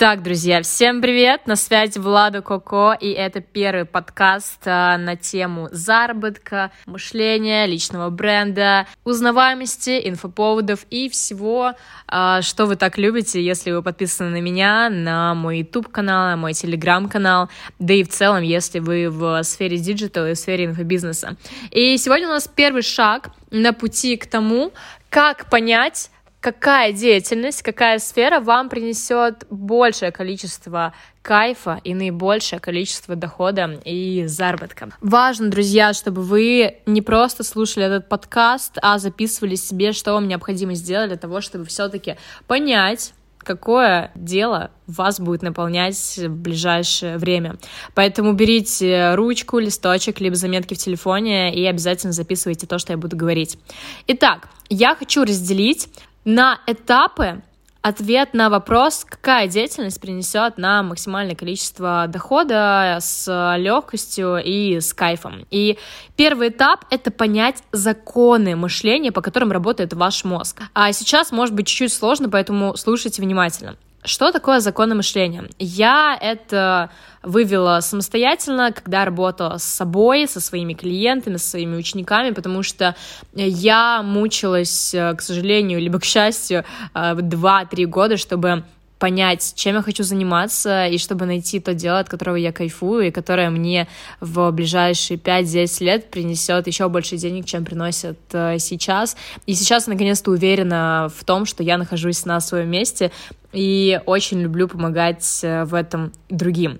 Так, друзья, всем привет! На связи Влада Коко, и это первый подкаст на тему заработка, мышления, личного бренда, узнаваемости, инфоповодов и всего, что вы так любите, если вы подписаны на меня, на мой YouTube-канал, на мой Telegram-канал, да и в целом, если вы в сфере диджитал и в сфере инфобизнеса. И сегодня у нас первый шаг на пути к тому, как понять, какая деятельность, какая сфера вам принесет большее количество кайфа и наибольшее количество дохода и заработка. Важно, друзья, чтобы вы не просто слушали этот подкаст, а записывали себе, что вам необходимо сделать для того, чтобы все-таки понять, какое дело вас будет наполнять в ближайшее время. Поэтому берите ручку, листочек, либо заметки в телефоне и обязательно записывайте то, что я буду говорить. Итак, я хочу разделить на этапы ответ на вопрос, какая деятельность принесет нам максимальное количество дохода с легкостью и с кайфом. И первый этап — это понять законы мышления, по которым работает ваш мозг. А сейчас, может быть, чуть-чуть сложно, поэтому слушайте внимательно. Что такое законы мышления? Я это вывела самостоятельно, когда работала с собой, со своими клиентами, со своими учениками, потому что я мучилась, к сожалению, либо к счастью, 2-3 года, чтобы понять, чем я хочу заниматься, и чтобы найти то дело, от которого я кайфую, и которое мне в ближайшие 5-10 лет принесет еще больше денег, чем приносит сейчас. И сейчас я наконец-то уверена в том, что я нахожусь на своем месте, и очень люблю помогать в этом другим.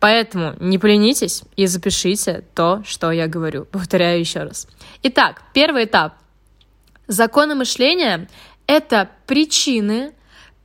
Поэтому не поленитесь и запишите то, что я говорю. Повторяю еще раз. Итак, первый этап. Законы мышления — это причины,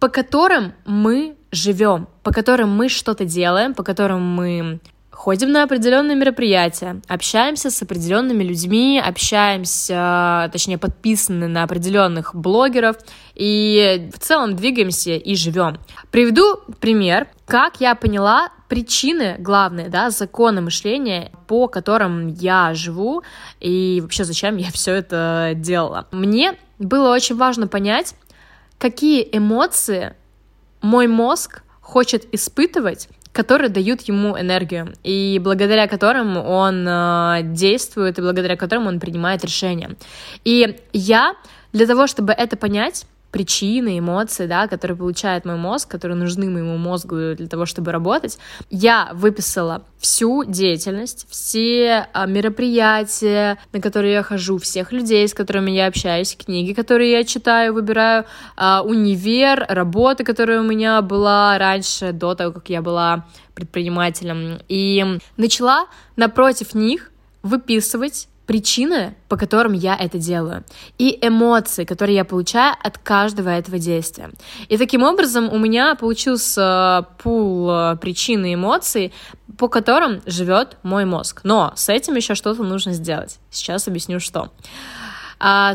по которым мы живем, по которым мы что-то делаем, по которым мы ходим на определенные мероприятия, общаемся с определенными людьми, точнее, подписаны на определенных блогеров и в целом двигаемся и живем. Приведу пример, как я поняла причины главные, да, законы мышления, по которым я живу и вообще зачем я все это делала. Мне было очень важно понять, какие эмоции мой мозг хочет испытывать, которые дают ему энергию, и благодаря которым он действует, и благодаря которым он принимает решения. И я для того, чтобы это понять, причины, эмоции, да, которые получает мой мозг, которые нужны моему мозгу для того, чтобы работать, я выписала всю деятельность, все мероприятия, на которые я хожу, всех людей, с которыми я общаюсь, книги, которые я читаю, выбираю, универ, работа, которая у меня была раньше, до того, как я была предпринимателем, и начала напротив них выписывать причины, по которым я это делаю, и эмоции, которые я получаю от каждого этого действия. И таким образом у меня получился пул причин и эмоций, по которым живет мой мозг. Но с этим еще что-то нужно сделать. Сейчас объясню, что.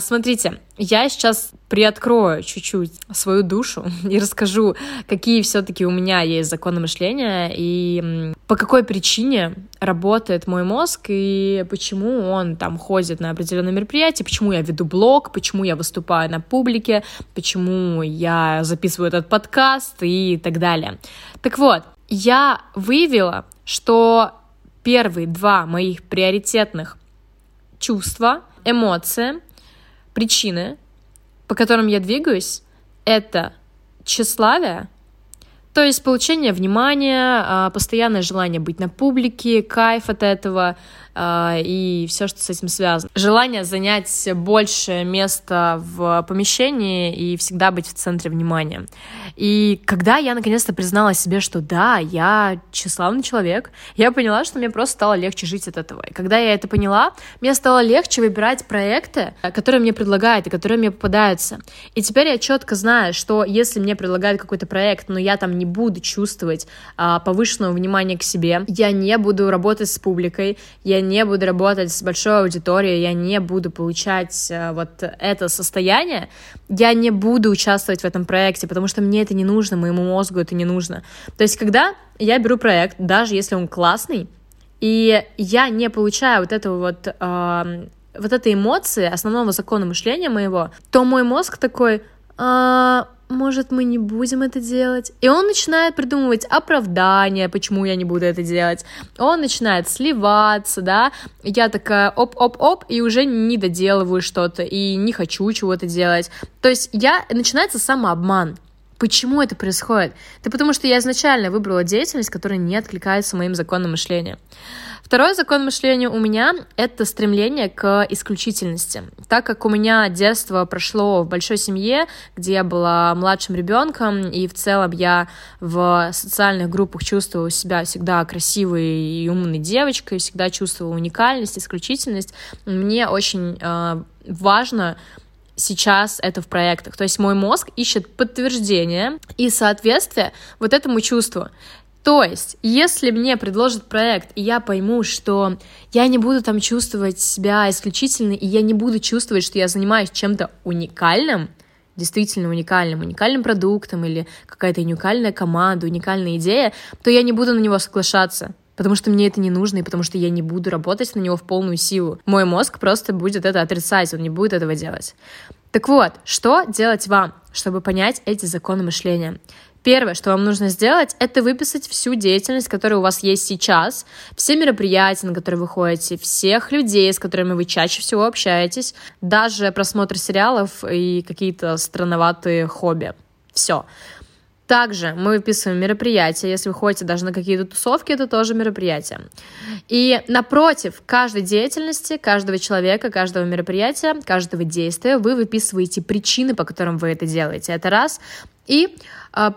Смотрите, я сейчас приоткрою чуть-чуть свою душу и расскажу, какие все-таки у меня есть законы мышления и по какой причине работает мой мозг и почему он там ходит на определенные мероприятия, почему я веду блог, почему я выступаю на публике, почему я записываю этот подкаст и так далее. Так вот, я выявила, что первые 2 моих приоритетных чувства, эмоции, причины, по которым я двигаюсь, это тщеславие, то есть получение внимания, постоянное желание быть на публике, кайф от этого и все, что с этим связано. Желание занять больше места в помещении и всегда быть в центре внимания. И когда я наконец-то признала себе, что да, я тщеславный человек, я поняла, что мне просто стало легче жить от этого. И когда я это поняла, мне стало легче выбирать проекты, которые мне предлагают и которые мне попадаются. И теперь я четко знаю, что если мне предлагают какой-то проект, но я там не буду чувствовать повышенного внимания к себе, я не буду работать с публикой, я не буду работать с большой аудиторией, я не буду получать вот это состояние, я не буду участвовать в этом проекте, потому что мне это не нужно, моему мозгу это не нужно. То есть когда я беру проект, даже если он классный, и я не получаю вот этой эмоции, основного закона мышления моего, то мой мозг такой... может, мы не будем это делать? И он начинает придумывать оправдания, почему я не буду это делать. Он начинает сливаться, да. Я такая оп-оп-оп, и уже не доделываю что-то, и не хочу чего-то делать. То есть начинается самообман. Почему это происходит? Да потому что я изначально выбрала деятельность, которая не откликается моим законам мышления. Второй закон мышления у меня — это стремление к исключительности. Так как у меня детство прошло в большой семье, где я была младшим ребенком, и в целом я в социальных группах чувствовала себя всегда красивой и умной девочкой, всегда чувствовала уникальность, исключительность, мне очень важно сейчас это в проектах. То есть мой мозг ищет подтверждение и соответствие вот этому чувству. То есть, если мне предложат проект, и я пойму, что я не буду там чувствовать себя исключительной, и я не буду чувствовать, что я занимаюсь чем-то уникальным, действительно уникальным продуктом или какая-то уникальная команда, уникальная идея, то я не буду на него соглашаться, потому что мне это не нужно, и потому что я не буду работать на него в полную силу. Мой мозг просто будет это отрицать, он не будет этого делать. Так вот, что делать вам, чтобы понять эти законы мышления? Первое, что вам нужно сделать, это выписать всю деятельность, которая у вас есть сейчас, все мероприятия, на которые вы ходите, всех людей, с которыми вы чаще всего общаетесь, даже просмотр сериалов и какие-то странноватые хобби. Все. Также мы выписываем мероприятия, если вы ходите даже на какие-то тусовки, это тоже мероприятие. И напротив каждой деятельности, каждого человека, каждого мероприятия, каждого действия вы выписываете причины, по которым вы это делаете, это раз. И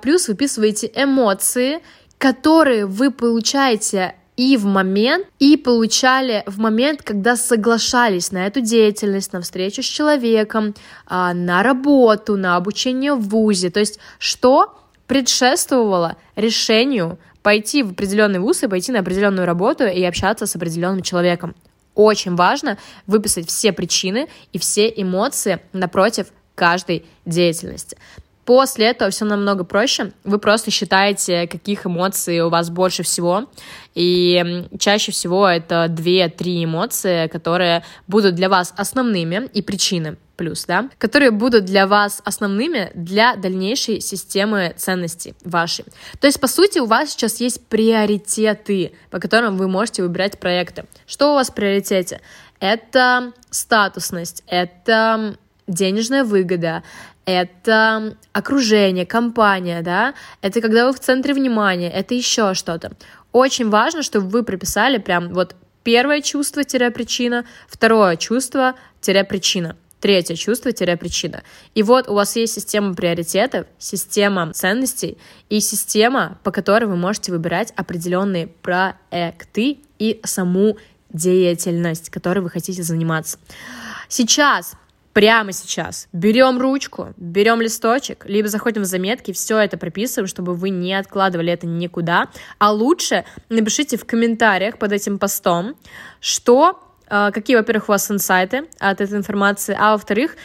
плюс выписываете эмоции, которые вы получаете и в момент, и получали в момент, когда соглашались на эту деятельность, на встречу с человеком, на работу, на обучение в вузе, то есть что предшествовало решению пойти в определенный вуз и пойти на определенную работу и общаться с определенным человеком. Очень важно выписать все причины и все эмоции напротив каждой деятельности. После этого все намного проще, вы просто считаете, каких эмоций у вас больше всего, и чаще всего это 2-3 эмоции, которые будут для вас основными, и причины плюс, да, которые будут для вас основными для дальнейшей системы ценностей вашей. То есть, по сути, у вас сейчас есть приоритеты, по которым вы можете выбирать проекты. Что у вас в приоритете? Это статусность, это денежная выгода, это окружение, компания, да, это когда вы в центре внимания, это еще что-то. Очень важно, чтобы вы прописали прям вот первое чувство-причина, второе чувство-причина, третье чувство-причина. И вот у вас есть система приоритетов, система ценностей и система, по которой вы можете выбирать определенные проекты и саму деятельность, которой вы хотите заниматься. Прямо сейчас берем ручку, берем листочек, либо заходим в заметки, все это прописываем, чтобы вы не откладывали это никуда. А лучше напишите в комментариях под этим постом, какие, во-первых, у вас инсайты от этой информации, а во-вторых,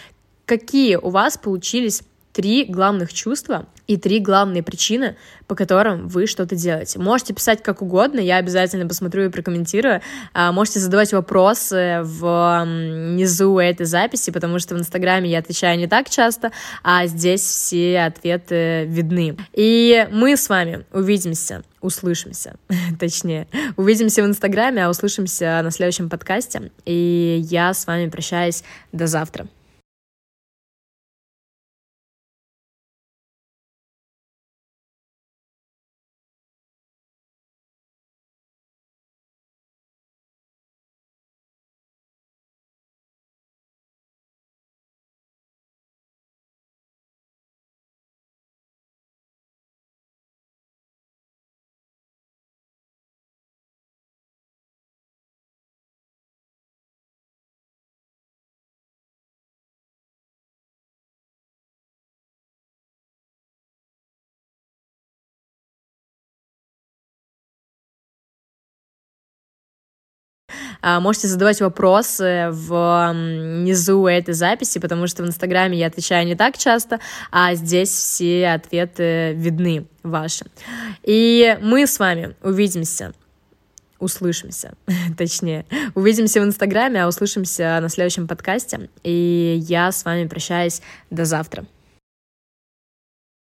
какие у вас получились 3 главных чувства и 3 главные причины, по которым вы что-то делаете. Можете писать как угодно, я обязательно посмотрю и прокомментирую. Можете задавать вопросы внизу этой записи, потому что в Инстаграме я отвечаю не так часто, а здесь все ответы видны. И мы с вами услышимся в Инстаграме, а услышимся на следующем подкасте. И я с вами прощаюсь до завтра. Можете задавать вопросы внизу этой записи, потому что в Инстаграме я отвечаю не так часто, а здесь все ответы видны ваши. И мы с вами увидимся в Инстаграме, а услышимся на следующем подкасте. И я с вами прощаюсь до завтра.